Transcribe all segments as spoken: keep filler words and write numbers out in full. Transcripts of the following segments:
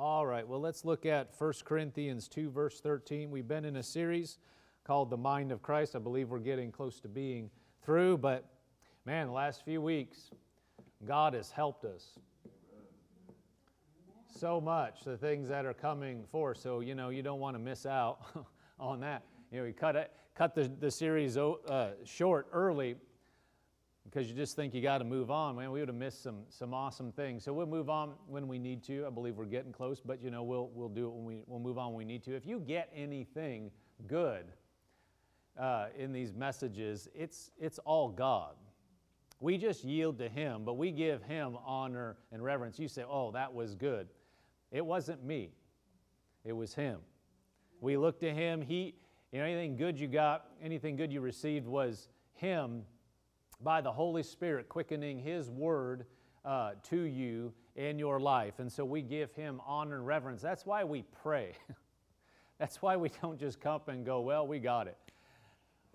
All right, well, let's look at First Corinthians two, verse thirteen. We've been in a series called The Mind of Christ. I believe we're getting close to being through, but man, the last few weeks, God has helped us so much, the things that are coming forth. So, you know, you don't want to miss out on that. You know, we cut it, cut the, the series uh, short early because you just think you got to move on. Man, we would have missed some some awesome things. So we'll move on when we need to. I believe we're getting close, but you know, we'll we'll do it when we we'll move on when we need to. If you get anything good uh, in these messages, it's it's all God. We just yield to Him, but we give Him honor and reverence. You say, oh, that was good. It wasn't me. It was Him. We look to Him. He, you know, anything good you got, anything good you received was Him by the Holy Spirit quickening His word uh, to you in your life. And so we give Him honor and reverence. That's why we pray. That's why we don't just come and go, well, we got it.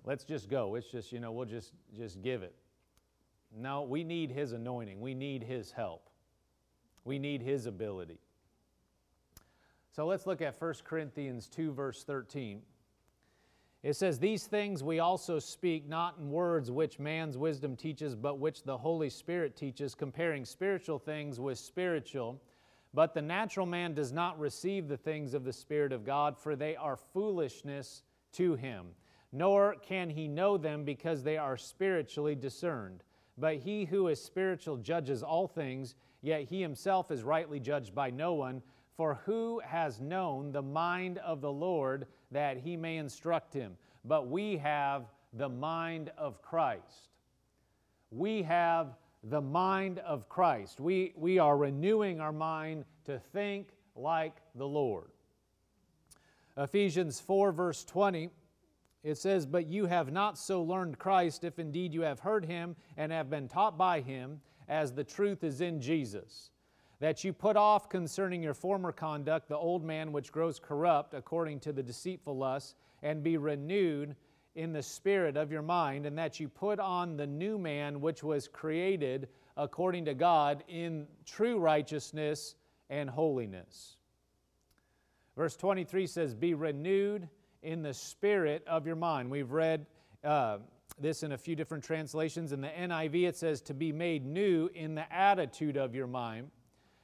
Let's just go. It's just, you know, we'll just, just give it. No, we need His anointing. We need His help. We need His ability. So let's look at First Corinthians two, verse thirteen. It says, these things we also speak, not in words which man's wisdom teaches, but which the Holy Spirit teaches, comparing spiritual things with spiritual. But the natural man does not receive the things of the Spirit of God, for they are foolishness to him. Nor can he know them, because they are spiritually discerned. But he who is spiritual judges all things, yet he himself is rightly judged by no one. For who has known the mind of the Lord that he may instruct him? But we have the mind of Christ. We have the mind of Christ. We, we are renewing our mind to think like the Lord. Ephesians four, verse twenty. It says, but you have not so learned Christ, if indeed you have heard Him and have been taught by Him, as the truth is in Jesus, that you put off concerning your former conduct the old man which grows corrupt according to the deceitful lusts, and be renewed in the spirit of your mind, and that you put on the new man which was created according to God in true righteousness and holiness. Verse twenty-three says, be renewed in the spirit of your mind. We've read uh, this in a few different translations. In the N I V, it says, to be made new in the attitude of your mind.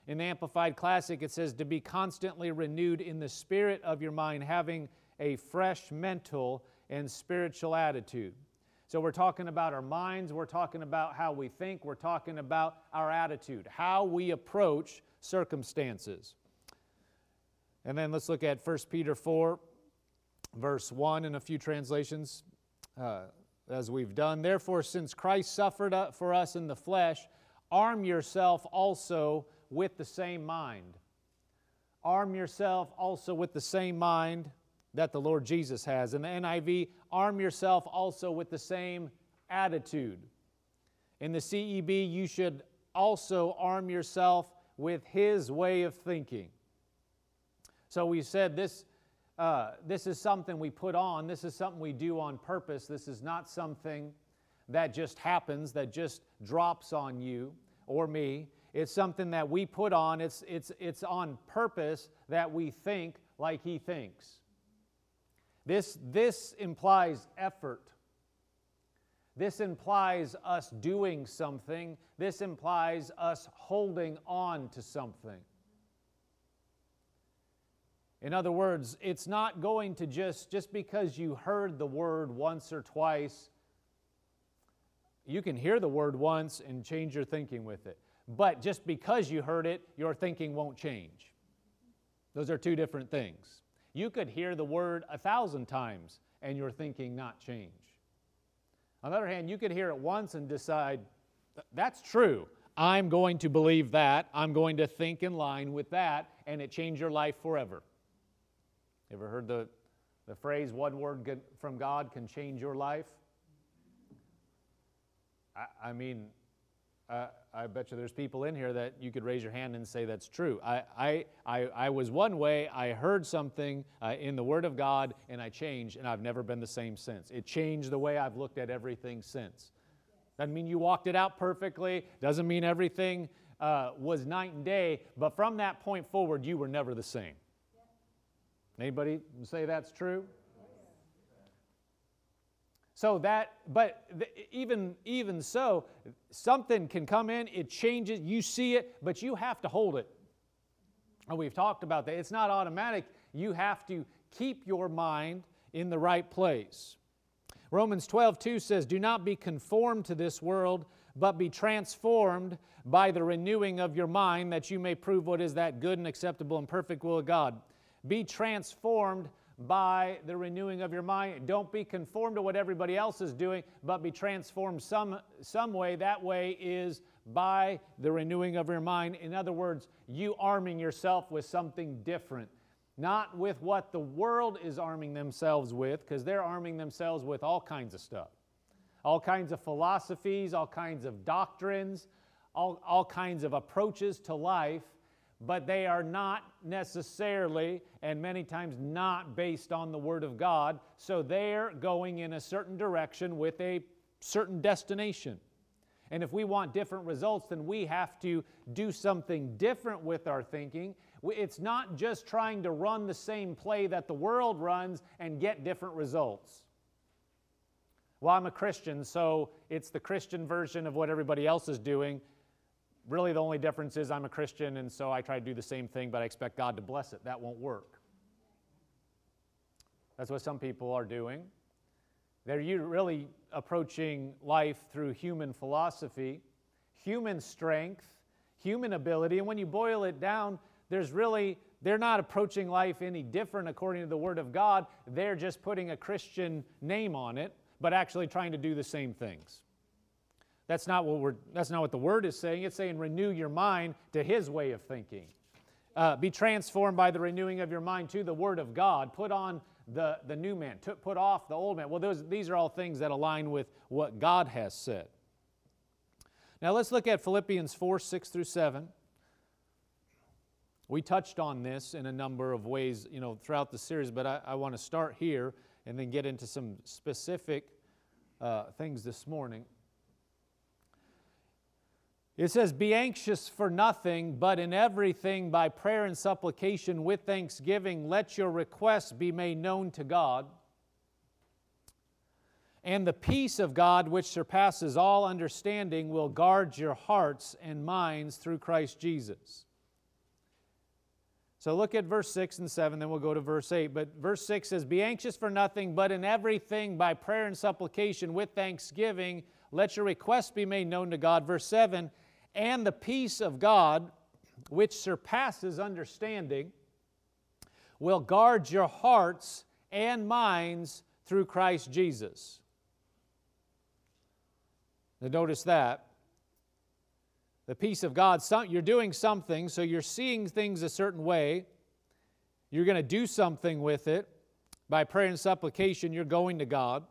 In the Amplified Classic, it says, to be constantly renewed in the spirit of your mind, having a fresh mental and spiritual attitude. So we're talking about our minds. We're talking about how we think. We're talking about our attitude, how we approach circumstances. And then let's look at First Peter four, verse one in a few translations, uh, as we've done. Therefore, since Christ suffered for us in the flesh, arm yourself also with the same mind. Arm yourself also with the same mind that the Lord Jesus has. In the N I V, arm yourself also with the same attitude. In the C E B, you should also arm yourself with His way of thinking. So we said this. Uh, this is something we put on. This is something we do on purpose. This is not something that just happens, that just drops on you or me. It's something that we put on. It's, it's, it's on purpose that we think like He thinks. This, this implies effort. This implies us doing something. This implies us holding on to something. In other words, it's not going to just, just because you heard the word once or twice, you can hear the word once and change your thinking with it. But just because you heard it, your thinking won't change. Those are two different things. You could hear the word a thousand times and your thinking not change. On the other hand, you could hear it once and decide, that's true. I'm going to believe that. I'm going to think in line with that, and it changed your life forever. Ever heard the, the phrase, one word from God can change your life? I, I mean, uh, I bet you there's people in here that you could raise your hand and say that's true. I, I, I, I was one way, I heard something uh, in the Word of God, and I changed, and I've never been the same since. It changed the way I've looked at everything since. Doesn't mean you walked it out perfectly. Doesn't mean everything uh, was night and day, but from that point forward, you were never the same. Anybody say that's true? So that, but even, even so, something can come in, it changes, you see it, but you have to hold it. And we've talked about that. It's not automatic. You have to keep your mind in the right place. Romans twelve two says, "Do not be conformed to this world, but be transformed by the renewing of your mind, that you may prove what is that good and acceptable and perfect will of God." Be transformed by the renewing of your mind. Don't be conformed to what everybody else is doing, but be transformed some, some way. That way is by the renewing of your mind. In other words, you arming yourself with something different, not with what the world is arming themselves with, because they're arming themselves with all kinds of stuff, all kinds of philosophies, all kinds of doctrines, all, all kinds of approaches to life, but they are not necessarily, and many times not, based on the Word of God, so they're going in a certain direction with a certain destination. And if we want different results, then we have to do something different with our thinking. It's not just trying to run the same play that the world runs and get different results. Well, I'm a Christian, so it's the Christian version of what everybody else is doing. Really, the only difference is I'm a Christian, and so I try to do the same thing, but I expect God to bless it. That won't work. That's what some people are doing. They're really approaching life through human philosophy, human strength, human ability, and when you boil it down, there's really, they're not approaching life any different according to the Word of God. They're just putting a Christian name on it, but actually trying to do the same things. That's not what we're, that's not what the Word is saying. It's saying renew your mind to His way of thinking. Uh, be transformed by the renewing of your mind to the Word of God. Put on the, the new man. T- put off the old man. Well, those, these are all things that align with what God has said. Now let's look at Philippians four, six through seven. We touched on this in a number of ways, you know, throughout the series, but I, I want to start here and then get into some specific uh, things this morning. It says, "Be anxious for nothing, but in everything by prayer and supplication with thanksgiving, let your requests be made known to God. And the peace of God, which surpasses all understanding, will guard your hearts and minds through Christ Jesus." So look at verse six and seven, then we'll go to verse eight. But verse six says, "Be anxious for nothing, but in everything by prayer and supplication with thanksgiving, let your requests be made known to God." Verse seven, "And the peace of God, which surpasses understanding, will guard your hearts and minds through Christ Jesus." Now notice that. The peace of God, some, you're doing something, so you're seeing things a certain way. You're going to do something with it. By prayer and supplication, you're going to God.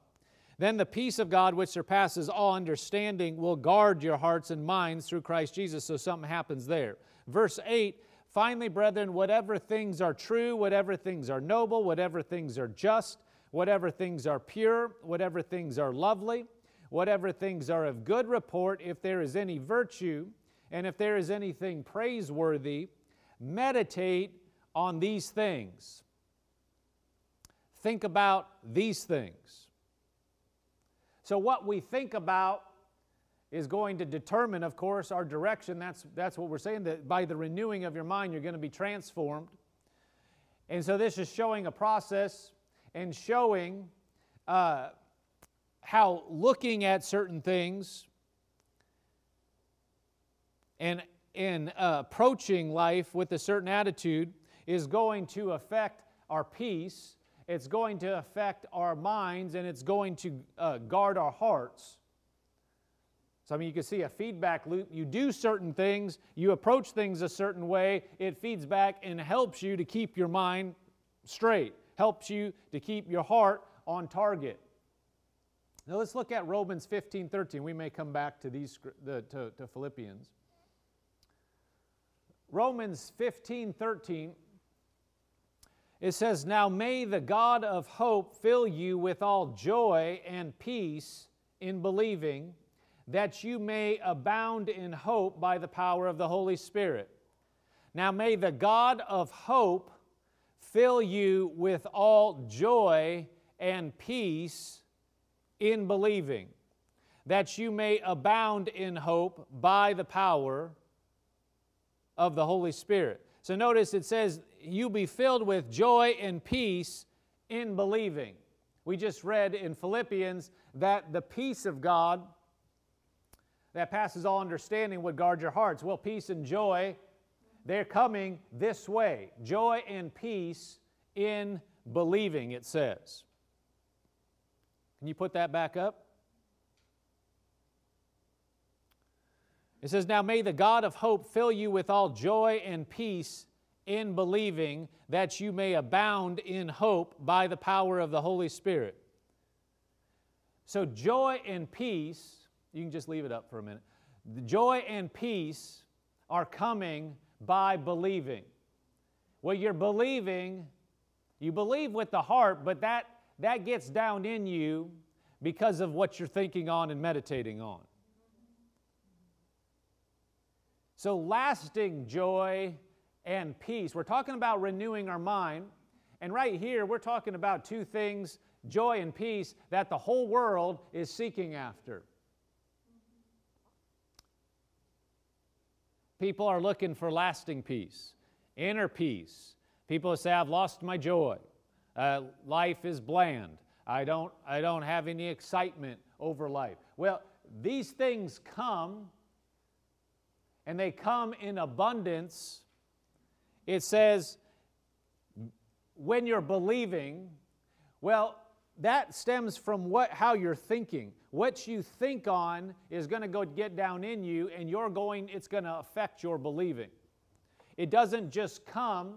"Then the peace of God, which surpasses all understanding, will guard your hearts and minds through Christ Jesus." So something happens there. Verse eight, "Finally, brethren, whatever things are true, whatever things are noble, whatever things are just, whatever things are pure, whatever things are lovely, whatever things are of good report, if there is any virtue, and if there is anything praiseworthy, meditate on these things." Think about these things. So what we think about is going to determine, of course, our direction. That's, that's what we're saying, that by the renewing of your mind, you're going to be transformed. And so this is showing a process and showing uh, how looking at certain things and, and uh, approaching life with a certain attitude is going to affect our peace. It's going to affect our minds, and it's going to uh, guard our hearts. So, I mean, you can see a feedback loop. You do certain things, you approach things a certain way, it feeds back and helps you to keep your mind straight, helps you to keep your heart on target. Now, let's look at Romans fifteen thirteen. We may come back to, these, the, to, to Philippians. Romans fifteen thirteen. It says, "Now may the God of hope fill you with all joy and peace in believing, that you may abound in hope by the power of the Holy Spirit. Now may the God of hope fill you with all joy and peace in believing, that you may abound in hope by the power of the Holy Spirit. So notice it says, you be filled with joy and peace in believing. We just read in Philippians that the peace of God that passes all understanding would guard your hearts. Well, peace and joy, they're coming this way. Joy and peace in believing, it says. Can you put that back up? It says, now may the God of hope fill you with all joy and peace in believing, that you may abound in hope by the power of the Holy Spirit. So joy and peace, you can just leave it up for a minute. The joy and peace are coming by believing. Well, you're believing, you believe with the heart, but that, that gets down in you because of what you're thinking on and meditating on. So lasting joy and peace. We're talking about renewing our mind. And right here, we're talking about two things, joy and peace, that the whole world is seeking after. People are looking for lasting peace, inner peace. People say, I've lost my joy. Uh, life is bland. I don't, I don't have any excitement over life. Well, these things come, and they come in abundance. It says, when you're believing, well, that stems from what, how you're thinking. What you think on is going to go get down in you, and you're going, it's going to affect your believing. It doesn't just come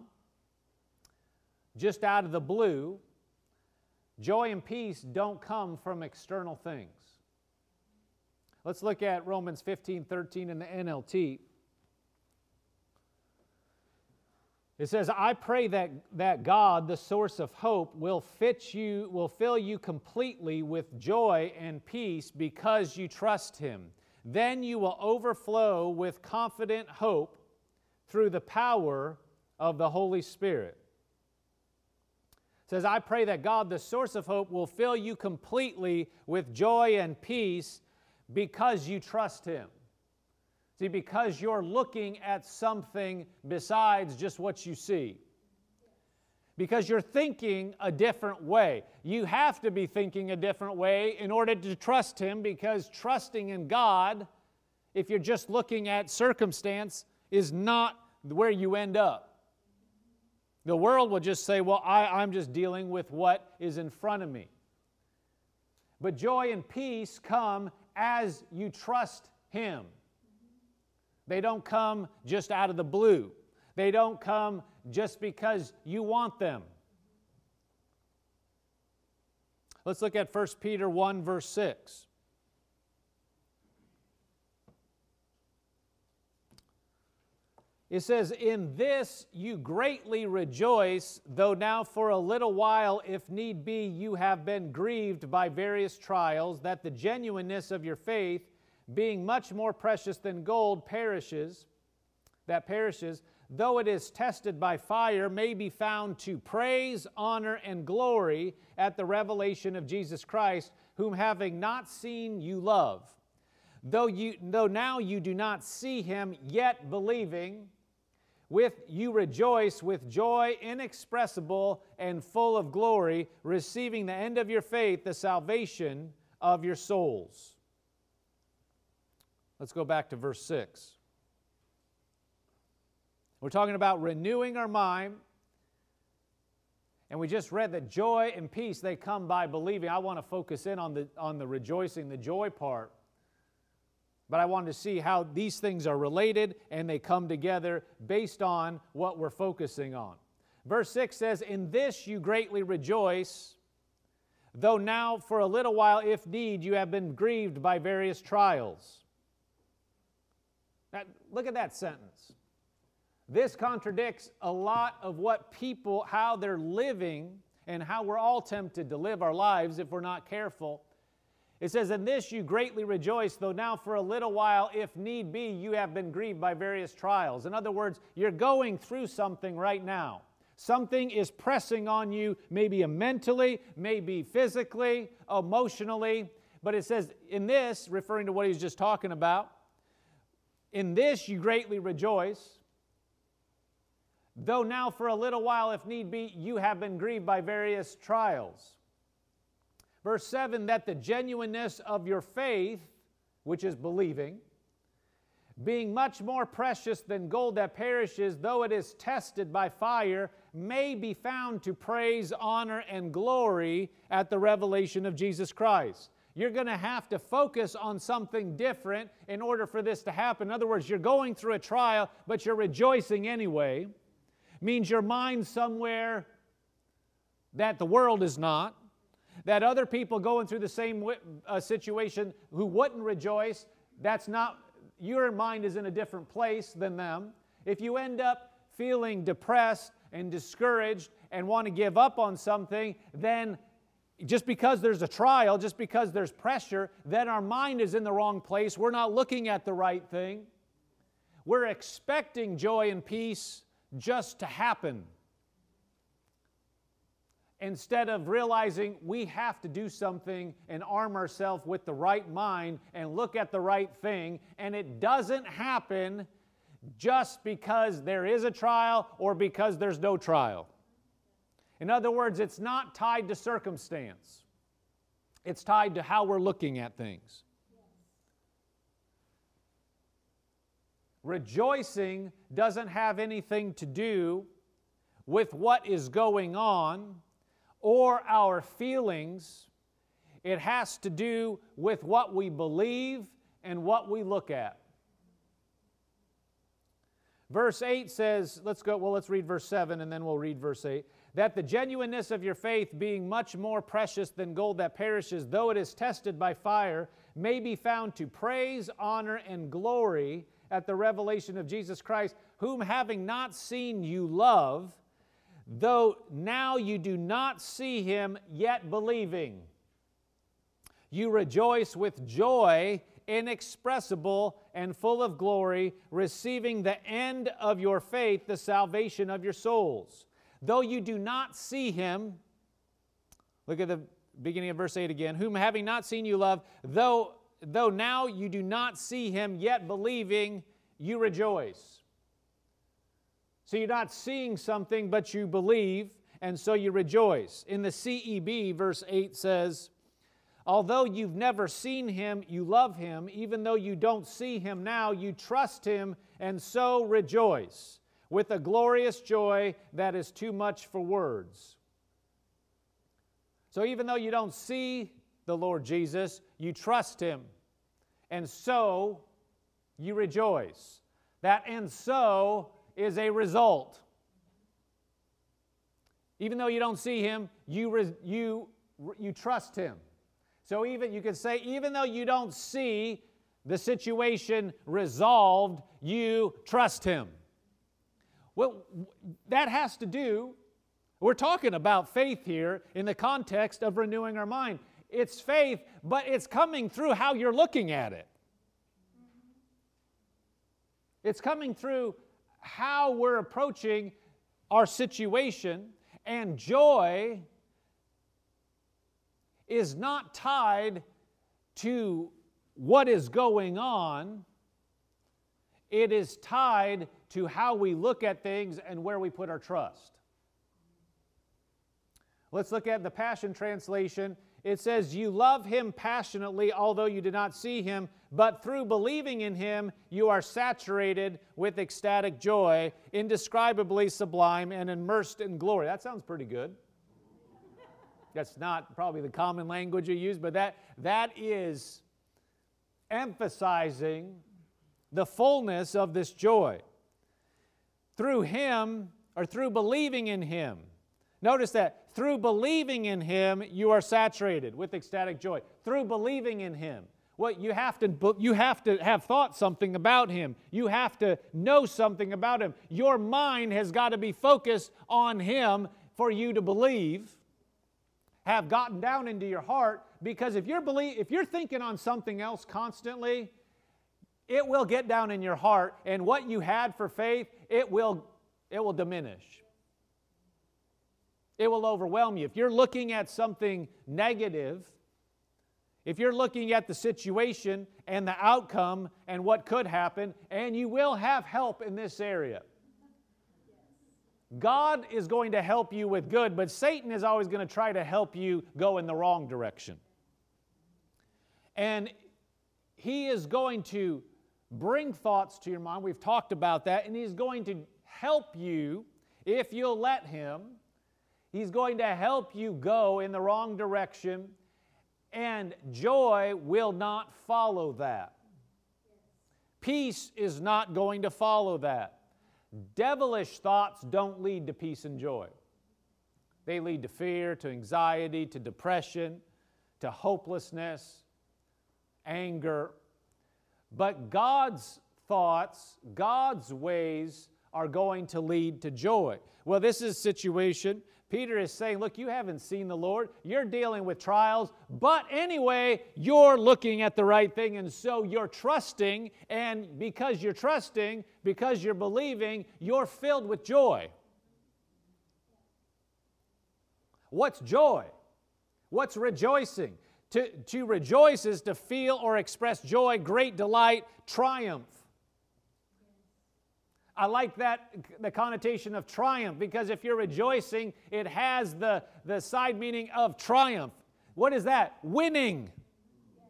just out of the blue. Joy and peace don't come from external things. Let's look at Romans fifteen thirteen in the N L T. It says, I pray that, that God, the source of hope, will fit you, will fill you completely with joy and peace because you trust Him. Then you will overflow with confident hope through the power of the Holy Spirit. It says, I pray that God, the source of hope, will fill you completely with joy and peace because you trust Him. See, because you're looking at something besides just what you see. Because you're thinking a different way. You have to be thinking a different way in order to trust Him, because trusting in God, if you're just looking at circumstance, is not where you end up. The world will just say, well, I, I'm just dealing with what is in front of me. But joy and peace come as you trust Him. They don't come just out of the blue. They don't come just because you want them. Let's look at First Peter one, verse six. It says, in this you greatly rejoice, though now for a little while, if need be, you have been grieved by various trials, that the genuineness of your faith, being much more precious than gold, perishes, that perishes, though it is tested by fire, may be found to praise, honor, and glory at the revelation of Jesus Christ, whom having not seen you love. Though, you, though now you do not see Him, yet believing, with you rejoice with joy inexpressible and full of glory, receiving the end of your faith, the salvation of your souls. Let's go back to verse six. We're talking about renewing our mind, and we just read that joy and peace, they come by believing. I want to focus in on the, on the rejoicing, the joy part, but I wanted to see how these things are related and they come together based on what we're focusing on. Verse six says, in this you greatly rejoice, though now for a little while, if need, you have been grieved by various trials. Now, look at that sentence. This contradicts a lot of what people, how they're living, and how we're all tempted to live our lives if we're not careful. It says, in this you greatly rejoice, though now for a little while, if need be, you have been grieved by various trials. In other words, you're going through something right now. Something is pressing on you, maybe mentally, maybe physically, emotionally. But it says, in this, referring to what he was just talking about, in this you greatly rejoice, though now for a little while, if need be, you have been grieved by various trials. Verse seven, that the genuineness of your faith, which is believing, being much more precious than gold that perishes, though it is tested by fire, may be found to praise, honor, and glory at the revelation of Jesus Christ. You're going to have to focus on something different in order for this to happen. In other words, you're going through a trial, but you're rejoicing anyway. Means your mind's somewhere that the world is not, that other people going through the same uh, situation who wouldn't rejoice, that's not, your mind is in a different place than them. If you end up feeling depressed and discouraged and want to give up on something, then just because there's a trial, just because there's pressure, then our mind is in the wrong place. We're not looking at the right thing. We're expecting joy and peace just to happen, instead of realizing we have to do something and arm ourselves with the right mind and look at the right thing. And it doesn't happen just because there is a trial or because there's no trial. In other words, it's not tied to circumstance. It's tied to how we're looking at things. Rejoicing doesn't have anything to do with what is going on or our feelings. It has to do with what we believe and what we look at. Verse eight says, let's go, well, let's read verse seven and then we'll read verse eight. That the genuineness of your faith, being much more precious than gold that perishes, though it is tested by fire, may be found to praise, honor, and glory at the revelation of Jesus Christ, whom having not seen you love, though now you do not see him, yet believing, you rejoice with joy inexpressible and full of glory, receiving the end of your faith, the salvation of your souls. Though you do not see him, look at the beginning of verse eight again, whom having not seen you love, though, though now you do not see him, yet believing, you rejoice. So you're not seeing something, but you believe, and so you rejoice. In the C E B, verse eight says, although you've never seen him, you love him. Even though you don't see him now, you trust him, and so rejoice with a glorious joy that is too much for words. So even though you don't see the Lord Jesus, you trust him, and so you rejoice. That and so is a result. Even though you don't see him, you, you, you trust him. So even you could say, even though you don't see the situation resolved, you trust him. Well, that has to do, we're talking about faith here in the context of renewing our mind. It's faith, but it's coming through how you're looking at it. It's coming through how we're approaching our situation, and joy is not tied to what is going on. It is tied to how we look at things and where we put our trust. Let's look at the Passion Translation. It says, you love him passionately, although you do not see him, but through believing in him, you are saturated with ecstatic joy, indescribably sublime and immersed in glory. That sounds pretty good. That's not probably the common language you use, but that, that is emphasizing the fullness of this joy. Through him, or through believing in him. Notice that. Through believing in him, you are saturated with ecstatic joy. Through believing in him. Well, you have to, you have to have thought something about him. You have to know something about him. Your mind has got to be focused on him for you to believe, have gotten down into your heart Because if you're believe, if you're thinking on something else constantly, it will get down in your heart, and what you had for faith, it will, it will diminish. It will overwhelm you. If you're looking at something negative, if you're looking at the situation and the outcome and what could happen, and you will have help in this area. God is going to help you with good, but Satan is always going to try to help you go in the wrong direction. And he is going to bring thoughts to your mind. We've talked about that. And he's going to help you, if you'll let him, he's going to help you go in the wrong direction. And joy will not follow that. Peace is not going to follow that. Devilish thoughts don't lead to peace and joy. They lead to fear, to anxiety, to depression, to hopelessness, anger. But God's thoughts, God's ways are going to lead to joy. Well, this is a situation. Peter is saying, look, you haven't seen the Lord. You're dealing with trials. But anyway, you're looking at the right thing, and so you're trusting. And because you're trusting, because you're believing, you're filled with joy. What's joy? What's rejoicing? To, to rejoice is to feel or express joy, great delight, triumph. I like that, the connotation of triumph, because if you're rejoicing, it has the, the side meaning of triumph. What is that? Winning. Yes.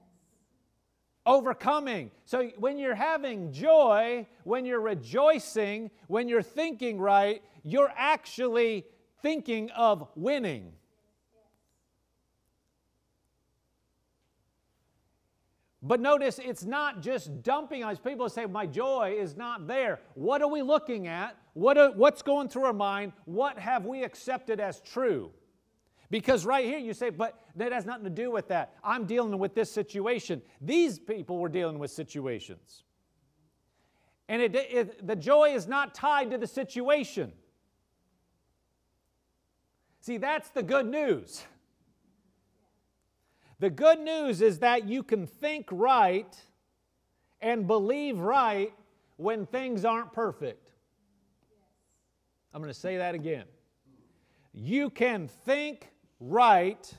Overcoming. So when you're having joy, when you're rejoicing, when you're thinking right, you're actually thinking of winning. But notice, it's not just dumping on us. People say, my joy is not there. What are we looking at? What are, what's going through our mind? What have we accepted as true? Because right here you say, but that has nothing to do with that. I'm dealing with this situation. These people were dealing with situations. And it, it, the joy is not tied to the situation. See, that's the good news. The good news is that you can think right and believe right when things aren't perfect. I'm going to say that again. You can think right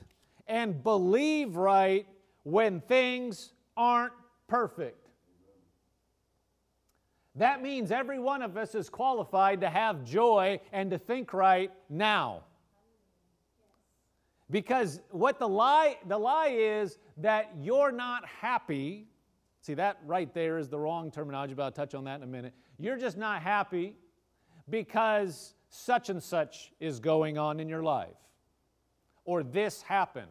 and believe right when things aren't perfect. That means every one of us is qualified to have joy and to think right now. Because what the lie, the lie is that you're not happy. See, that right there is the wrong terminology, but I'll touch on that in a minute. You're just not happy because such and such is going on in your life. Or this happened.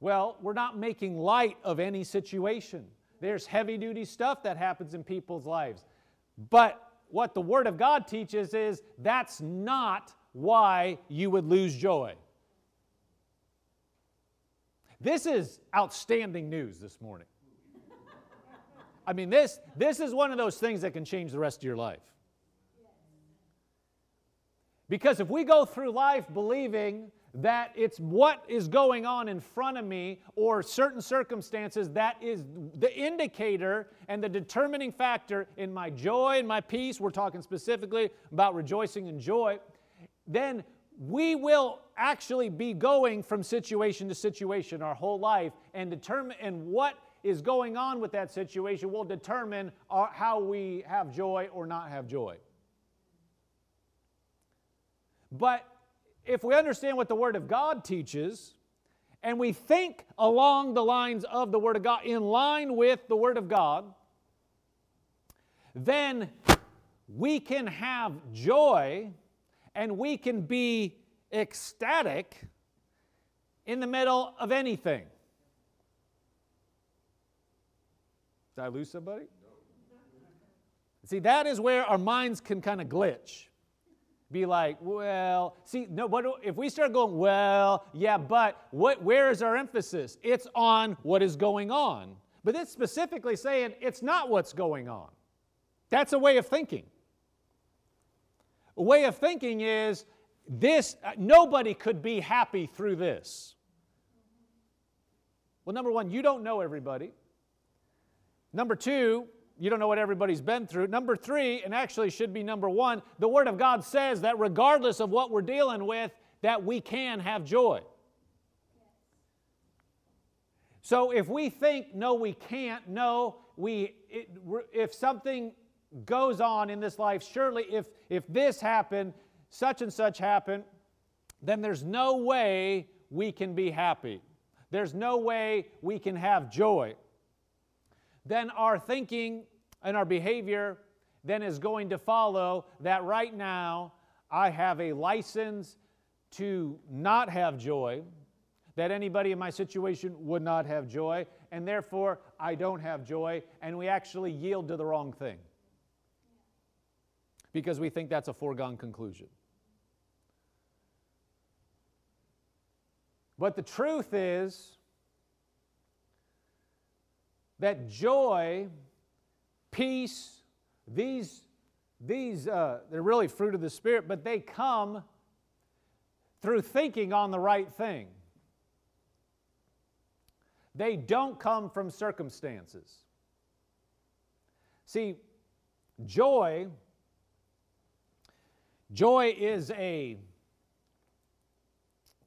Well, we're not making light of any situation. There's heavy-duty stuff that happens in people's lives. But what the Word of God teaches is that's not why you would lose joy. This is outstanding news this morning. I mean, this, this is one of those things that can change the rest of your life. Because if we go through life believing that it's what is going on in front of me or certain circumstances that is the indicator and the determining factor in my joy and my peace, we're talking specifically about rejoicing and joy, then we will actually be going from situation to situation our whole life, and determine and what is going on with that situation will determine our, how we have joy or not have joy. But if we understand what the Word of God teaches, and we think along the lines of the Word of God, in line with the Word of God, then we can have joy. And we can be ecstatic in the middle of anything. Did I lose somebody? No. See, that is where our minds can kind of glitch. Be like, well, see, no, but if we start going, well, yeah, but what, where is our emphasis? It's on what is going on. But it's specifically saying it's not what's going on. That's a way of thinking. A way of thinking is this, nobody could be happy through this. Well, number one, you don't know everybody. Number two, you don't know what everybody's been through. Number three, and actually should be number one, the Word of God says that regardless of what we're dealing with, that we can have joy. So if we think, no, we can't, no, we, it, if something goes on in this life, surely if, if this happened, such and such happened, then there's no way we can be happy. There's no way we can have joy. Then our thinking and our behavior then is going to follow that right now I have a license to not have joy, that anybody in my situation would not have joy, and therefore I don't have joy, and we actually yield to the wrong thing because we think that's a foregone conclusion. But the truth is that joy, peace, these, these uh, they're really fruit of the Spirit, but they come through thinking on the right thing. They don't come from circumstances. See, joy, joy is a,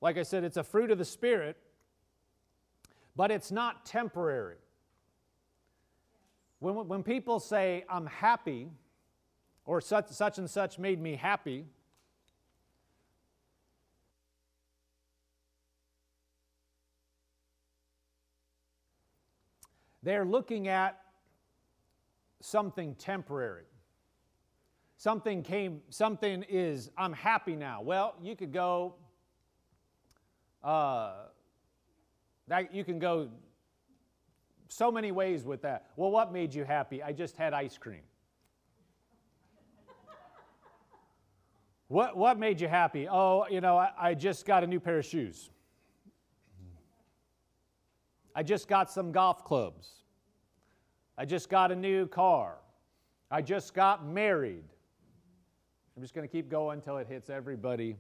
like I said, it's a fruit of the Spirit, but it's not temporary. When, when people say, I'm happy, or such, such and such made me happy, they're looking at something temporary. Something came, something is, I'm happy now. Well, you could go, uh, that, you can go so many ways with that. Well, what made you happy? I just had ice cream. What, what made you happy? Oh, you know, I, I just got a new pair of shoes. I just got some golf clubs. I just got a new car. I just got married. I'm just going to keep going until it hits everybody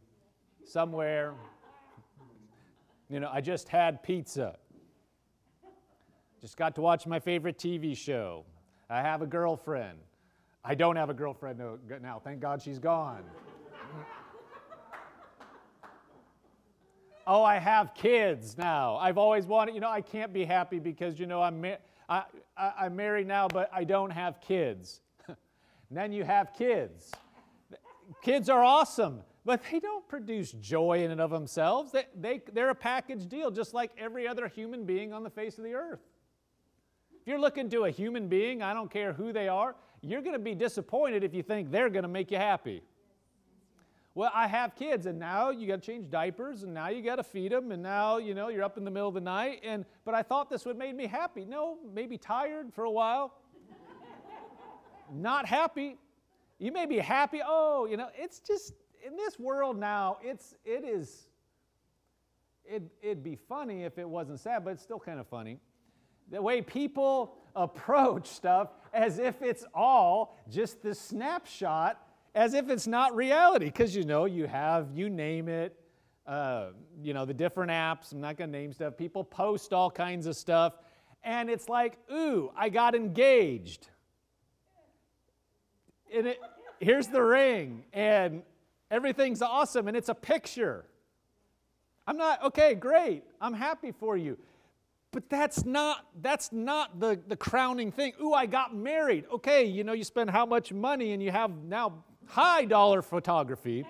somewhere. You know, I just had pizza. Just got to watch my favorite T V show. I have a girlfriend. I don't have a girlfriend now. Thank God she's gone. Oh, I have kids now. I've always wanted, you know, I can't be happy because, you know, I'm, ma I, I, I'm married now, but I don't have kids. Then you have kids. Kids are awesome, but they don't produce joy in and of themselves. They, they, they're a package deal, just like every other human being on the face of the earth. If you're looking to a human being, I don't care who they are, you're going to be disappointed if you think they're going to make you happy. Well, I have kids, and now you got to change diapers, and now you got to feed them, and now you know you're up in the middle of the night. And but I thought this would make me happy. No, maybe tired for a while. Not happy. You may be happy. Oh, you know, it's just in this world now. It's it is. It it'd be funny if it wasn't sad, but it's still kind of funny, the way people approach stuff as if it's all just this snapshot. As if it's not reality, because you know you have, you name it, uh, you know, the different apps, I'm not going to name stuff, people post all kinds of stuff, and it's like, ooh, I got engaged, and it, here's the ring, and everything's awesome, and it's a picture. I'm not, okay, great, I'm happy for you, but that's not, that's not the, the crowning thing. Ooh, I got married, okay, you know, you spend how much money, and you have now high-dollar photography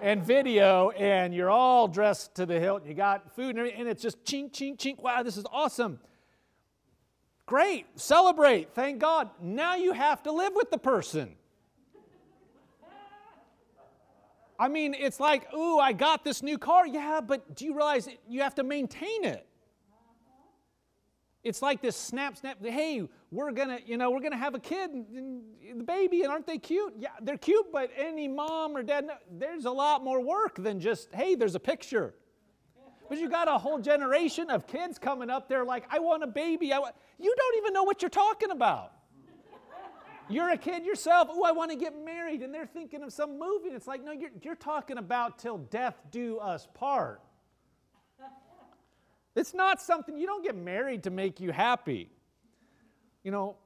and video, and you're all dressed to the hilt, and you got food, and everything, and it's just chink, chink, chink. Wow, this is awesome. Great. Celebrate. Thank God. Now you have to live with the person. I mean, it's like, ooh, I got this new car. Yeah, but do you realize it, you have to maintain it? It's like this snap, snap, hey, we're gonna, you know, we're gonna have a kid, and the baby, and aren't they cute? Yeah, they're cute, but any mom or dad, no, there's a lot more work than just, hey, there's a picture. But you got a whole generation of kids coming up there like, I want a baby. I want. You don't even know what you're talking about. You're a kid yourself. Oh, I want to get married, and they're thinking of some movie. And it's like, no, you're, you're talking about till death do us part. It's not something, you don't get married to make you happy. You know,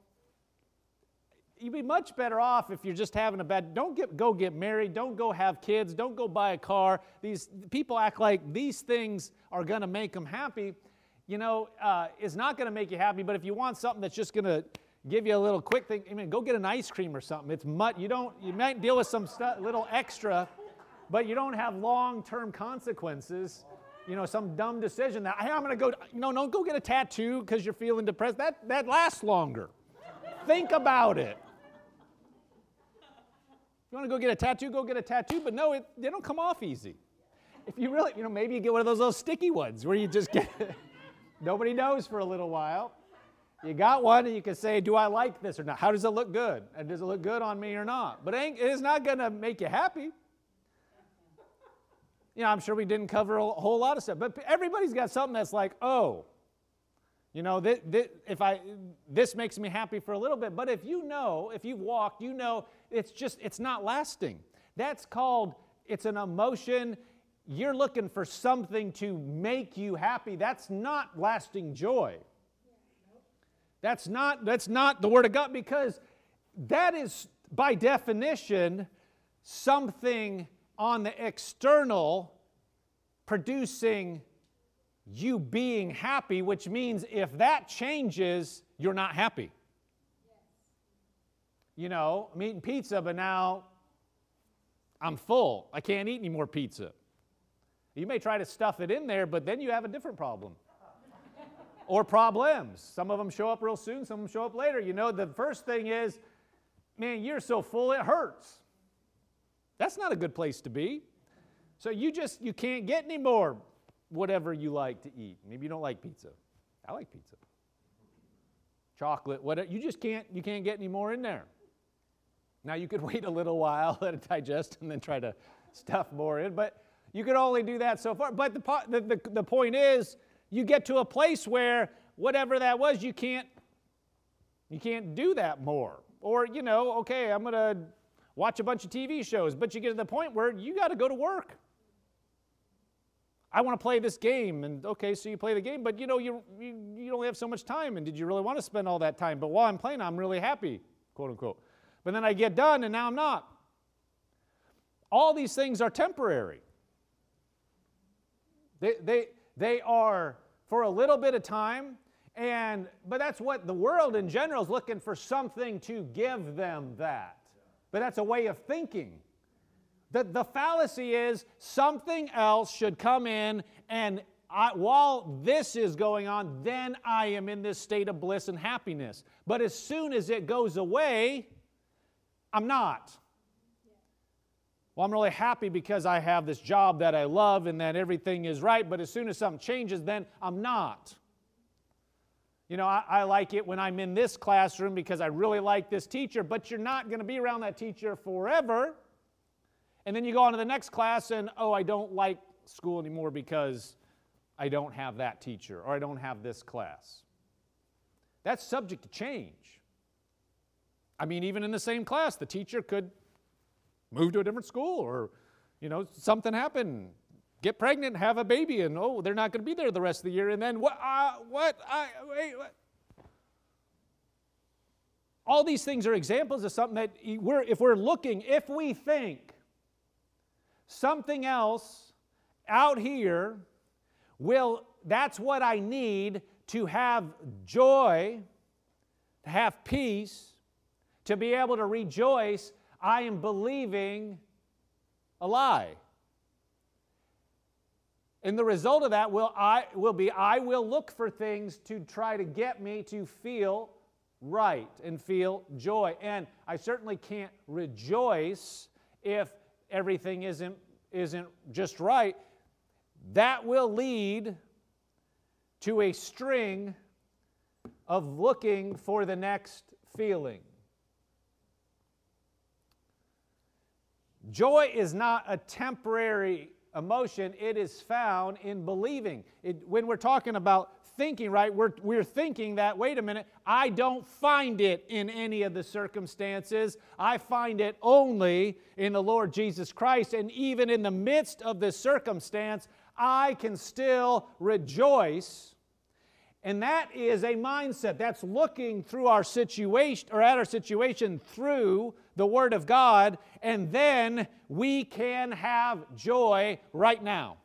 you'd be much better off if you're just having a bad, don't get, go get married, don't go have kids, don't go buy a car. These people act like these things are going to make them happy. You know, uh, it's not going to make you happy, but if you want something that's just going to give you a little quick thing, I mean, go get an ice cream or something. It's mutt, you don't, you might deal with some stu- little extra, but you don't have long-term consequences. You know, some dumb decision that, hey, I'm going to go, no, no, go get a tattoo because you're feeling depressed. That, that lasts longer. Think about it. If you want to go get a tattoo, go get a tattoo, but no, it, they don't come off easy. If you really, you know, maybe you get one of those little sticky ones where you just get, nobody knows for a little while. You got one and you can say, do I like this or not? How does it look good? And does it look good on me or not? But it is not going to make you happy. You know, I'm sure we didn't cover a whole lot of stuff, but everybody's got something that's like, oh, you know, th- th- if I, this makes me happy for a little bit. But if you know, if you've walked, you know, it's just, it's not lasting. That's called, it's an emotion. You're looking for something to make you happy. That's not lasting joy. That's not, that's not the Word of God, because that is, by definition, something on the external producing you being happy, which means if that changes, you're not happy. You know, I'm eating pizza, but now I'm full. I can't eat any more pizza. You may try to stuff it in there, but then you have a different problem. Or problems. Some of them show up real soon, some of them show up later. You know, the first thing is, man, you're so full it hurts. That's not a good place to be. So you just, you can't get any more whatever you like to eat. Maybe you don't like pizza. I like pizza. Chocolate, whatever. You just can't, you can't get any more in there. Now you could wait a little while, let it digest, and then try to stuff more in. But you could only do that so far. But the, the, the, the point is, you get to a place where whatever that was, you can't, you can't do that more. Or, you know, okay, I'm going to watch a bunch of T V shows, but you get to the point where you got to go to work. I want to play this game, and okay, so you play the game, but you know, you, you you only have so much time, and did you really want to spend all that time? But while I'm playing, I'm really happy, quote unquote. But then I get done, and now I'm not. All these things are temporary. They they they are for a little bit of time, and but that's what the world in general is looking for, something to give them that. But that's a way of thinking. The, the fallacy is something else should come in, and I, while this is going on, then I am in this state of bliss and happiness. But as soon as it goes away, I'm not. Well, I'm really happy because I have this job that I love and that everything is right, but as soon as something changes, then I'm not. You know, I, I like it when I'm in this classroom because I really like this teacher, but you're not going to be around that teacher forever. And then you go on to the next class and, oh, I don't like school anymore because I don't have that teacher or I don't have this class. That's subject to change. I mean, even in the same class, the teacher could move to a different school or, you know, something happened. Get pregnant, have a baby, and oh, they're not going to be there the rest of the year. And then what? Uh, what? I wait. What? All these things are examples of something that we're, if we're looking, if we think something else out here will, that's what I need to have joy, to have peace, to be able to rejoice, I am believing a lie. And the result of that will I will be I will look for things to try to get me to feel right and feel joy. And I certainly can't rejoice if everything isn't isn't just right. That will lead to a string of looking for the next feeling. Joy is not a temporary emotion, it is found in believing. It, when we're talking about thinking, right, we're, we're thinking that, wait a minute, I don't find it in any of the circumstances. I find it only in the Lord Jesus Christ. And even in the midst of this circumstance, I can still rejoice. And that is a mindset. That's looking through our situation, or at our situation through the Word of God, and then we can have joy right now.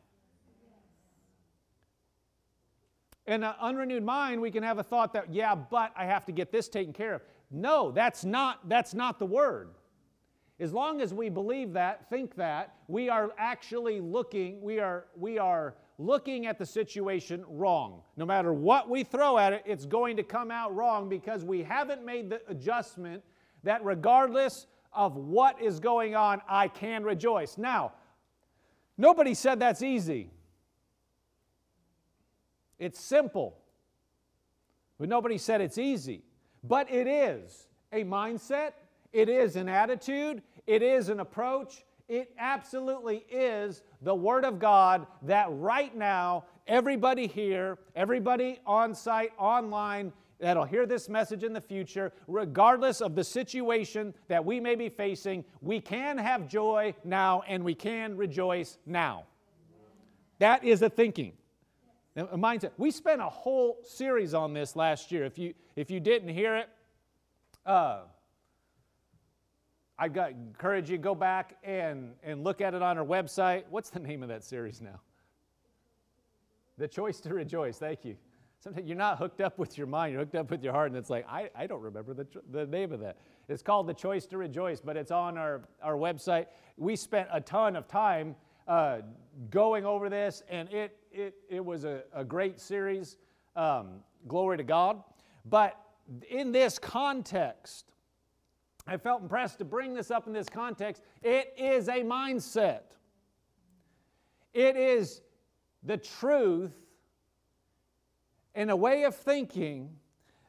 In an unrenewed mind, we can have a thought that, yeah, but I have to get this taken care of. No, that's not, that's not the Word. As long as we believe that, think that, we are actually looking, we are, we are looking at the situation wrong. No matter what we throw at it, it's going to come out wrong because we haven't made the adjustment that regardless of what is going on, I can rejoice. Now, nobody said that's easy. It's simple. But nobody said it's easy. But it is a mindset. It is an attitude. It is an approach. It absolutely is the Word of God that right now, everybody here, everybody on site, online, that'll hear this message in the future, regardless of the situation that we may be facing, we can have joy now and we can rejoice now. That is a thinking, a mindset. We spent a whole series on this last year. If you, if you didn't hear it, uh, I encourage you to go back and, and look at it on our website. What's the name of that series now? The Choice to Rejoice. Thank you. Sometimes you're not hooked up with your mind. You're hooked up with your heart, and it's like, I, I don't remember the, the name of that. It's called The Choice to Rejoice, but it's on our, our website. We spent a ton of time uh, going over this, and it, it, it was a, a great series. Um, glory to God. But in this context, I felt impressed to bring this up in this context. It is a mindset. It is the truth in a way of thinking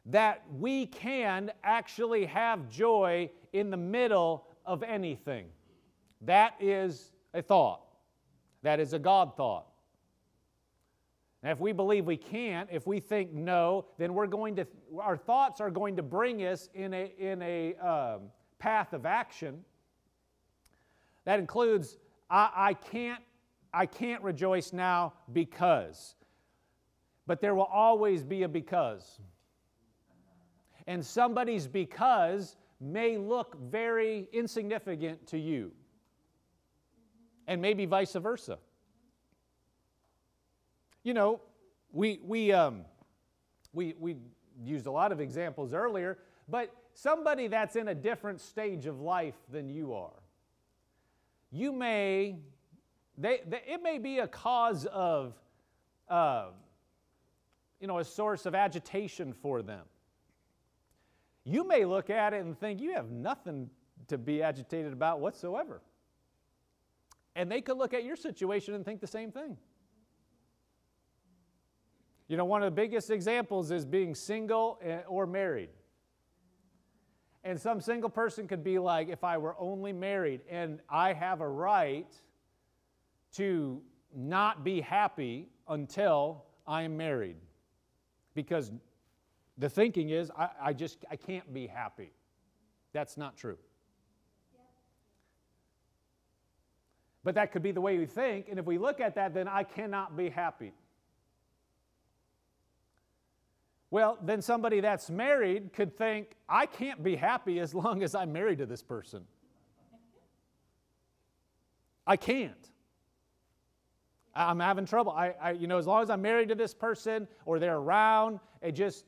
that we can actually have joy in the middle of anything. That is a thought. That is a God thought. Now, if we believe we can't, if we think no, then we're going to, our thoughts are going to bring us in a, in a um, path of action. That includes, I, I, can't, I can't rejoice now because. But there will always be a because. And somebody's because may look very insignificant to you. And maybe vice versa. You know, we, we, um, we, we used a lot of examples earlier, but somebody that's in a different stage of life than you are, you may, they, they, it may be a cause of, uh, you know, a source of agitation for them. You may look at it and think, you have nothing to be agitated about whatsoever. And they could look at your situation and think the same thing. You know, one of the biggest examples is being single or married. And some single person could be like, if I were only married, and I have a right to not be happy until I am married. Because the thinking is, I, I just, I can't be happy. That's not true. But that could be the way we think, and if we look at that, then I cannot be happy. Well, then somebody that's married could think, I can't be happy as long as I'm married to this person. I can't. I'm having trouble. I, I, you know, as long as I'm married to this person or they're around, I just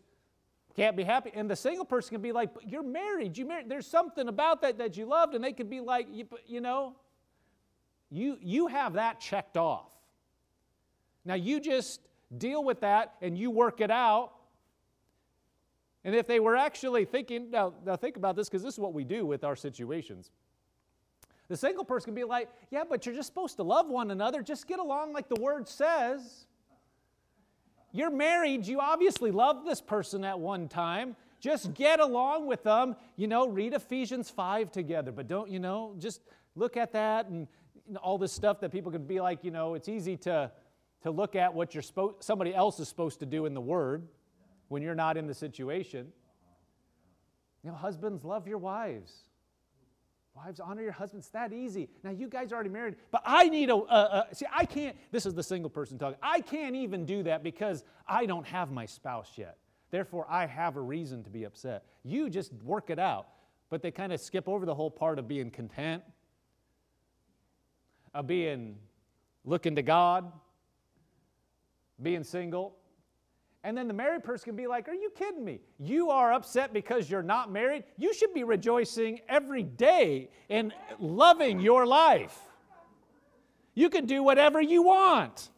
can't be happy. And the single person can be like, but you're married. You married. There's something about that that you loved. And they could be like, you, you know, you, you have that checked off. Now you just deal with that and you work it out. And if they were actually thinking, now, now think about this, because this is what we do with our situations. The single person can be like, yeah, but you're just supposed to love one another. Just get along like the Word says. You're married. You obviously loved this person at one time. Just get along with them. You know, read Ephesians five together. But don't, you know, just look at that and you know, all this stuff that people could be like, you know, it's easy to, to look at what you're spo- somebody else is supposed to do in the Word. When you're not in the situation. You know, husbands, love your wives. Wives, honor your husbands. It's that easy. Now, you guys are already married, but I need a, uh, uh, see, I can't, this is the single person talking, I can't even do that because I don't have my spouse yet. Therefore, I have a reason to be upset. You just work it out. But they kind of skip over the whole part of being content, of being looking to God, being single. And then the married person can be like, are you kidding me? You are upset because you're not married? You should be rejoicing every day and loving your life. You can do whatever you want.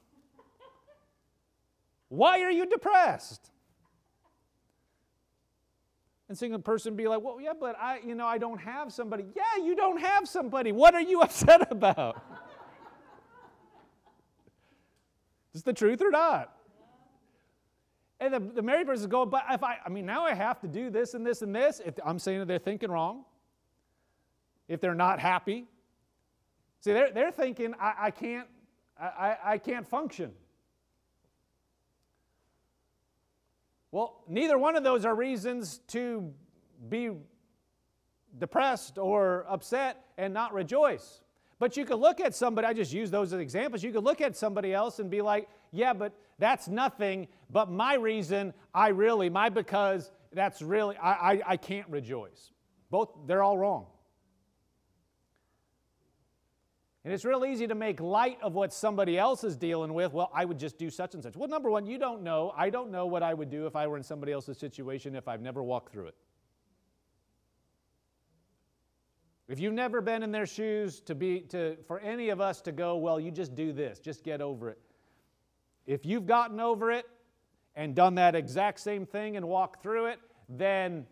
Why are you depressed? And single person be like, well, yeah, but I, you know, I don't have somebody. Yeah, you don't have somebody. What are you upset about? Is the truth or not? And the, the married person is going, but if I, I mean, now I have to do this and this and this. If I'm saying that they're thinking wrong, if they're not happy. See, they're, they're thinking, I, I can't, I, I can't function. Well, neither one of those are reasons to be depressed or upset and not rejoice. But you could look at somebody, I just use those as examples, you could look at somebody else and be like, yeah, but that's nothing, but my reason, I really, my because, that's really, I, I, I can't rejoice. Both, they're all wrong. And it's real easy to make light of what somebody else is dealing with. Well, I would just do such and such. Well, number one, you don't know. I don't know what I would do if I were in somebody else's situation if I've never walked through it. If you've never been in their shoes, to be to for any of us to go, well, you just do this, just get over it. If you've gotten over it and done that exact same thing and walked through it, then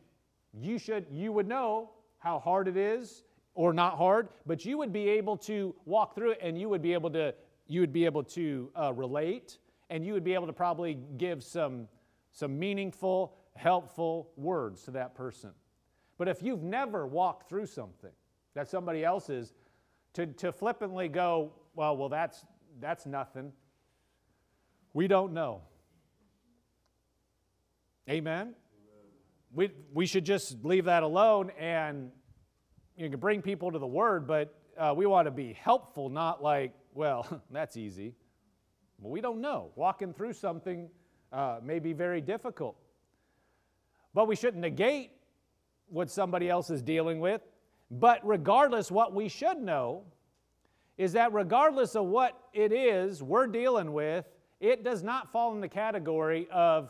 you should you would know how hard it is or not hard, but you would be able to walk through it and you would be able to you would be able to uh, relate, and you would be able to probably give some some meaningful, helpful words to that person. But if you've never walked through something that somebody else is, to, to flippantly go, well, well, that's, that's nothing. We don't know. Amen? We, we should just leave that alone, and you can bring people to the Word, but uh, we want to be helpful, not like, well, that's easy. Well, we don't know. Walking through something uh, may be very difficult. But we shouldn't negate what somebody else is dealing with. But regardless, what we should know is that regardless of what it is we're dealing with, it does not fall in the category of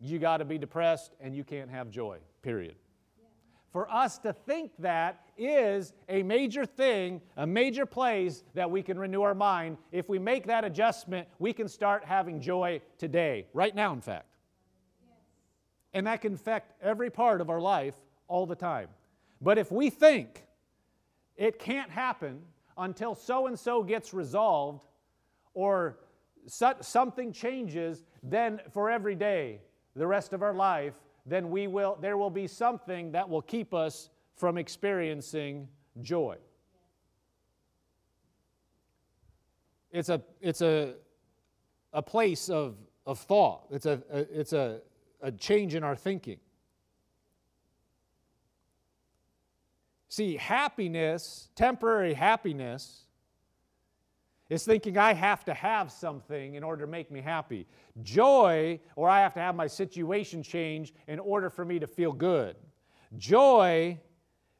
you got to be depressed and you can't have joy, period. Yeah. For us to think that is a major thing, a major place that we can renew our mind. If we make that adjustment, we can start having joy today, right now, in fact. Yeah. And that can affect every part of our life all the time. But if we think it can't happen until so-and-so gets resolved or something changes, then for every day, the rest of our life, then we will, there will be something that will keep us from experiencing joy. It's a, it's a, a place of, of thought. It's a, a it's a, a change in our thinking. See, happiness, temporary happiness, is thinking I have to have something in order to make me happy. Joy, or I have to have my situation change in order for me to feel good. Joy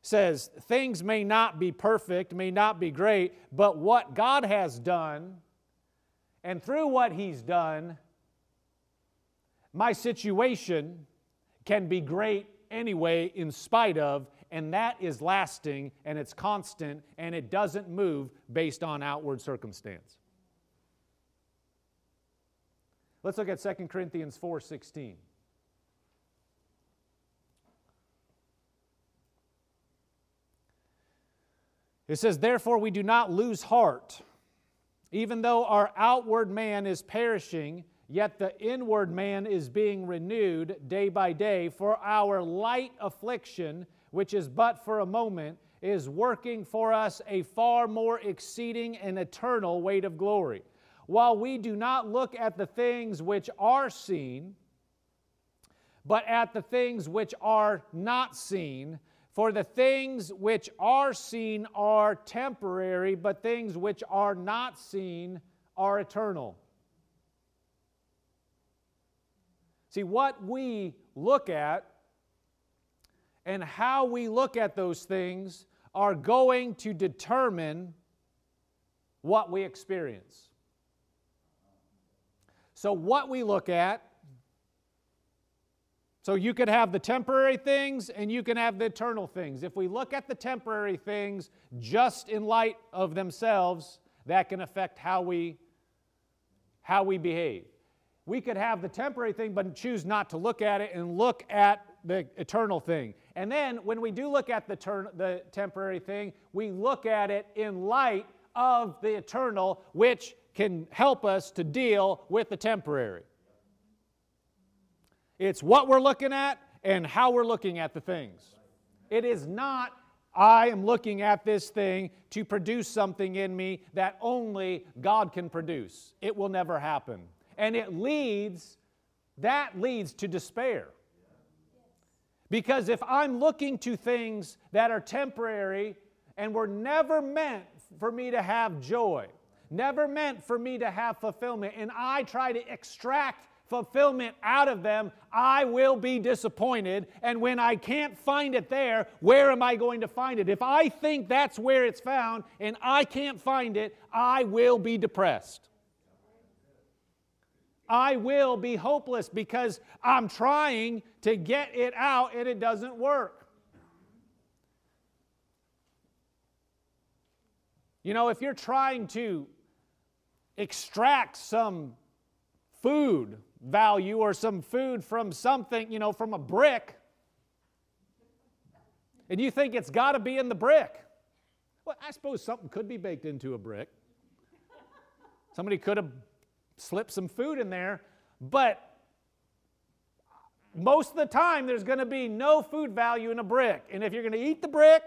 says things may not be perfect, may not be great, but what God has done, and through what He's done, my situation can be great anyway in spite of. And that is lasting, and it's constant, and it doesn't move based on outward circumstance. Let's look at Second Corinthians four sixteen. It says, therefore we do not lose heart. Even though our outward man is perishing, yet the inward man is being renewed day by day, for our light affliction, which is but for a moment, is working for us a far more exceeding and eternal weight of glory. While we do not look at the things which are seen, but at the things which are not seen, For the things which are seen are temporary, but things which are not seen are eternal. See, what we look at and how we look at those things are going to determine what we experience. So what we look at, so you could have the temporary things and you can have the eternal things. If we look at the temporary things just in light of themselves, that can affect how we, how we behave. We could have the temporary thing but choose not to look at it and look at the eternal thing. And then when we do look at the, ter- the temporary thing, we look at it in light of the eternal, which can help us to deal with the temporary. It's what we're looking at and how we're looking at the things. It is not, I am looking at this thing to produce something in me that only God can produce. It will never happen. And it leads, that leads to despair. Because if I'm looking to things that are temporary and were never meant for me to have joy, never meant for me to have fulfillment, and I try to extract fulfillment out of them, I will be disappointed. And when I can't find it there, where am I going to find it? If I think that's where it's found and I can't find it, I will be depressed. I will be hopeless because I'm trying to get it out and it doesn't work. You know, if you're trying to extract some food value or some food from something, you know, from a brick, and you think it's got to be in the brick. Well, I suppose something could be baked into a brick. Somebody could have slipped some food in there, but most of the time there's going to be no food value in a brick. And if you're going to eat the brick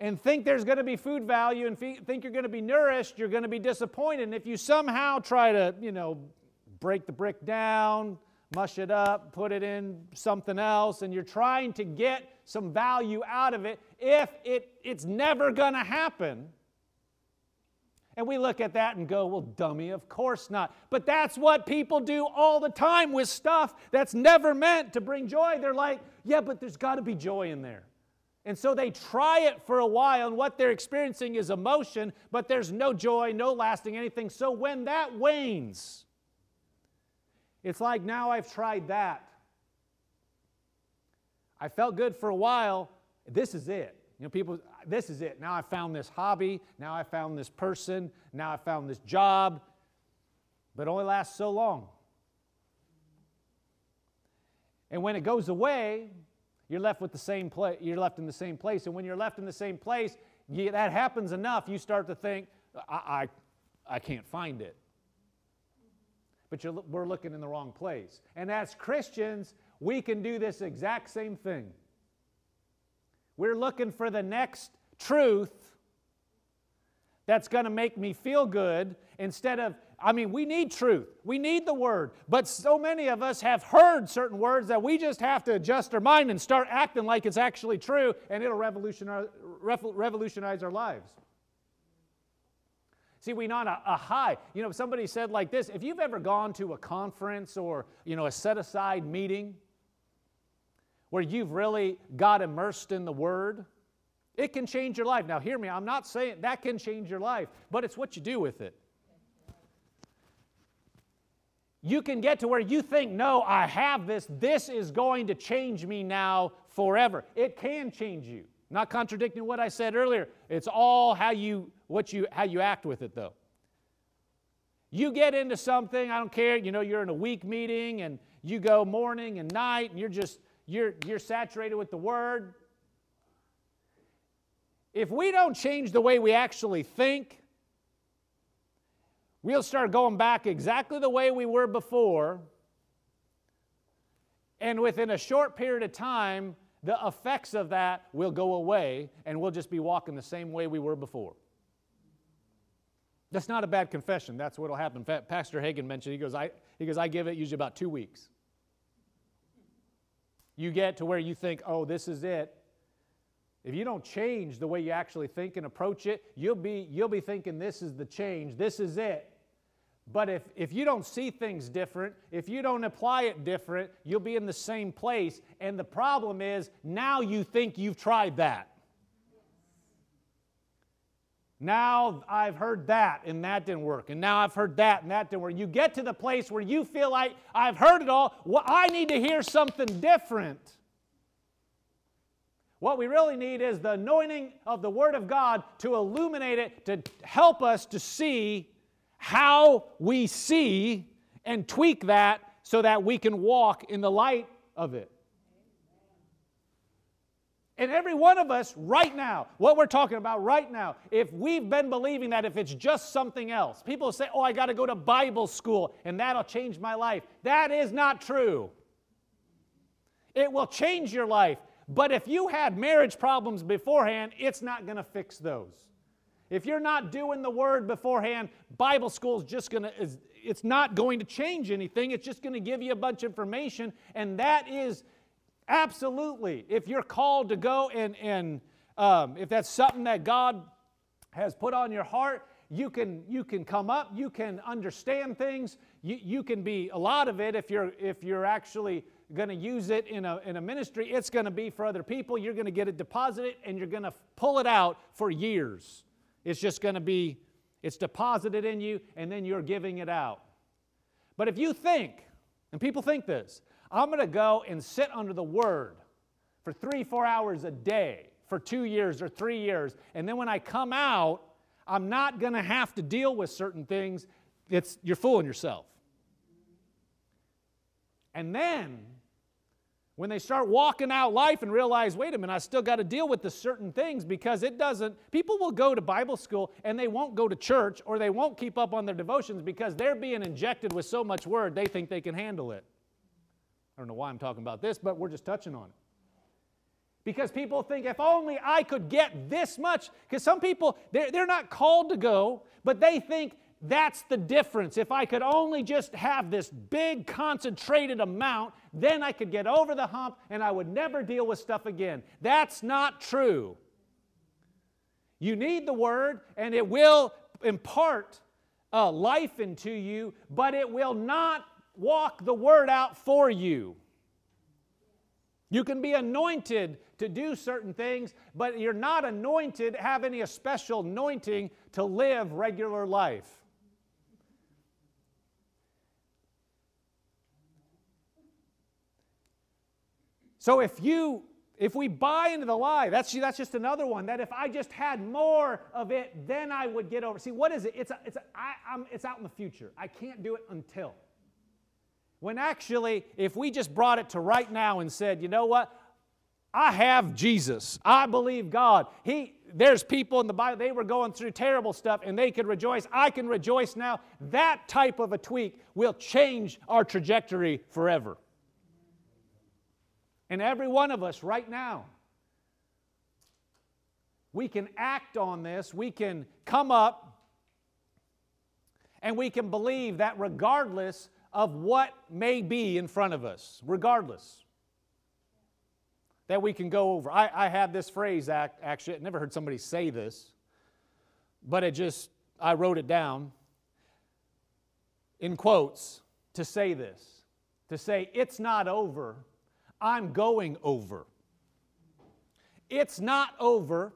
and think there's going to be food value and think you're going to be nourished, you're going to be disappointed. And if you somehow try to, you know, break the brick down, mush it up, put it in something else, and you're trying to get some value out of it, if it, it's never going to happen. And we look at that and go, well, dummy, of course not. But that's what people do all the time with stuff that's never meant to bring joy. They're like, yeah, but there's got to be joy in there. And so they try it for a while, and what they're experiencing is emotion, but there's no joy, no lasting anything. So when that wanes, it's like, now I've tried that. I felt good for a while. This is it. You know, people, this is it. Now I found this hobby. Now I found this person. Now I found this job. But it only lasts so long. And when it goes away, you're left with the same place. You're left in the same place, and when you're left in the same place, you, that happens enough. You start to think, I, I, I can't find it. But you're, we're looking in the wrong place. And as Christians, we can do this exact same thing. We're looking for the next truth that's going to make me feel good instead of. I mean, we need truth. We need the Word. But so many of us have heard certain words that we just have to adjust our mind and start acting like it's actually true, and it'll revolutionize, revolutionize our lives. See, we're not a, a high. You know, somebody said like this, if you've ever gone to a conference or, you know, a set-aside meeting where you've really got immersed in the Word, it can change your life. Now, hear me. I'm not saying that can change your life, but it's what you do with it. You can get to where you think, no, I have this. This is going to change me now forever. It can change you. Not contradicting what I said earlier. It's all how you, what you, how you act with it, though. You get into something, I don't care, you know, you're in a week meeting, and you go morning and night, and you're just, you're, you're saturated with the Word. If we don't change the way we actually think, we'll start going back exactly the way we were before, and within a short period of time, the effects of that will go away, and we'll just be walking the same way we were before. That's not a bad confession. That's what will happen. In fact, Pastor Hagin mentioned, he goes, I, he goes, I give it usually about two weeks. you get to where you think, oh, this is it. If you don't change the way you actually think and approach it, you'll be, you'll be thinking this is the change, this is it. But if, if you don't see things different, if you don't apply it different, you'll be in the same place. And the problem is now you think you've tried that. Now I've heard that, and that didn't work. And now I've heard that, and that didn't work. You get to the place where you feel like, I've heard it all. Well, I need to hear something different. What we really need is the anointing of the Word of God to illuminate it, to help us to see how we see and tweak that so that we can walk in the light of it. And every one of us right now, what we're talking about right now, if we've been believing that if it's just something else, people say, oh, I got to go to Bible school and that'll change my life. That is not true. It will change your life. But if you had marriage problems beforehand, it's not going to fix those. If you're not doing the Word beforehand, Bible school is just going to, it's not going to change anything. It's just going to give you a bunch of information, and that is absolutely, if you're called to go and, and um, if that's something that God has put on your heart, you can, you can come up, you can understand things, you, you can be, a lot of it, if you're, if you're actually going to use it in a, in a ministry, it's going to be for other people, you're going to get it deposited, and you're going to pull it out for years. It's just going to be, it's deposited in you, and then you're giving it out. But if you think, and people think this, I'm going to go and sit under the Word for three, four hours a day for two years or three years. And then when I come out, I'm not going to have to deal with certain things. It's, you're fooling yourself. And then when they start walking out life and realize, wait a minute, I still got to deal with the certain things, because it doesn't, people will go to Bible school and they won't go to church, or they won't keep up on their devotions because they're being injected with so much Word they think they can handle it. I don't know why I'm talking about this, but we're just touching on it. Because people think, if only I could get this much, because some people, they're, they're not called to go, but they think that's the difference. If I could only just have this big concentrated amount, then I could get over the hump and I would never deal with stuff again. That's not true. You need the Word, and it will impart uh, life into you, but it will not walk the Word out for you. You can be anointed to do certain things, but you're not anointed, have any special anointing to live regular life. So if you, if we buy into the lie, that's, that's just another one, that if I just had more of it, then I would get over. See, what is it? It's, a, it's, a, I, I'm, it's out in the future. I can't do it until. When actually, if we just brought it to right now and said, you know what? I have Jesus. I believe God. He, there's people in the Bible, they were going through terrible stuff and they could rejoice. I can rejoice now. That type of a tweak will change our trajectory forever. And every one of us right now, we can act on this. We can come up and we can believe that regardless of what may be in front of us, regardless, that we can go over. I, I had this phrase, actually, I never heard somebody say this, but it just, I wrote it down in quotes to say this, to say, it's not over, I'm going over. It's not over,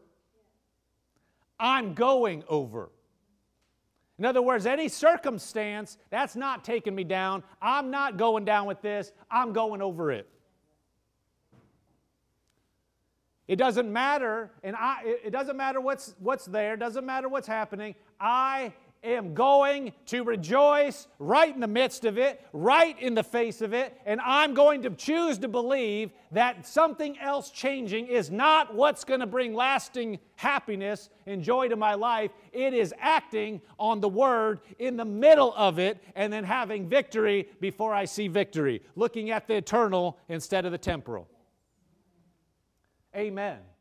I'm going over. In other words, any circumstance, that's not taking me down. I'm not going down with this. I'm going over it. It doesn't matter, and I, it doesn't matter what's, what's there. It doesn't matter what's happening. I am going to rejoice right in the midst of it, right in the face of it, and I'm going to choose to believe that something else changing is not what's going to bring lasting happiness and joy to my life. It is acting on the Word in the middle of it and then having victory before I see victory, looking at the eternal instead of the temporal. Amen.